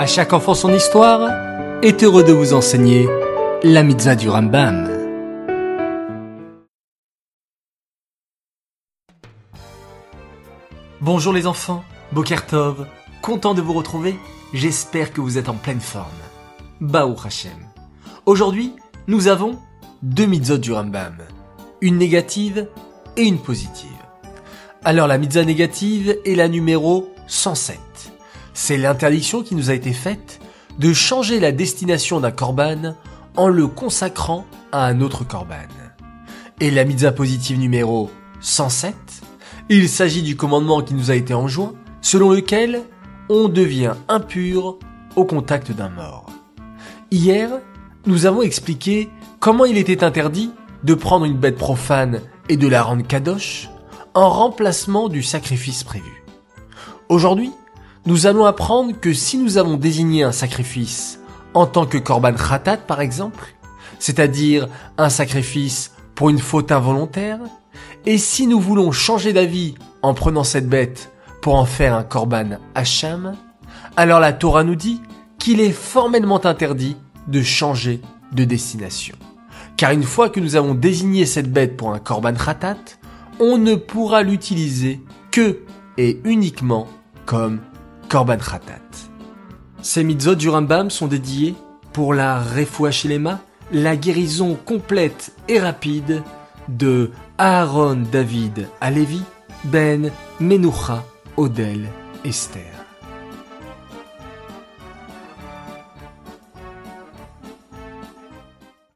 À chaque enfant son histoire est heureux de vous enseigner la Mitzvah du Rambam. Bonjour les enfants, Bokertov, content de vous retrouver, j'espère que vous êtes en pleine forme. Bahou Hashem. Aujourd'hui, nous avons deux mitzvot du Rambam, une négative et une positive. Alors la mitzvah négative est la numéro 107. C'est l'interdiction qui nous a été faite de changer la destination d'un corban en le consacrant à un autre corban. Et la mitzvah positive numéro 107, il s'agit du commandement qui nous a été enjoint, selon lequel on devient impur au contact d'un mort. Hier, nous avons expliqué comment il était interdit de prendre une bête profane et de la rendre kadosh en remplacement du sacrifice prévu. Aujourd'hui, nous allons apprendre que si nous avons désigné un sacrifice en tant que korban chatat par exemple, c'est-à-dire un sacrifice pour une faute involontaire, et si nous voulons changer d'avis en prenant cette bête pour en faire un corban hasham, alors la Torah nous dit qu'il est formellement interdit de changer de destination. Car une fois que nous avons désigné cette bête pour un korban chatat, on ne pourra l'utiliser que et uniquement comme korban chatat. Ces mitzvot du Rambam sont dédiés pour la Refoua Chlema, la guérison complète et rapide de Aaron David Alevi, ben Menucha, Odel, Esther.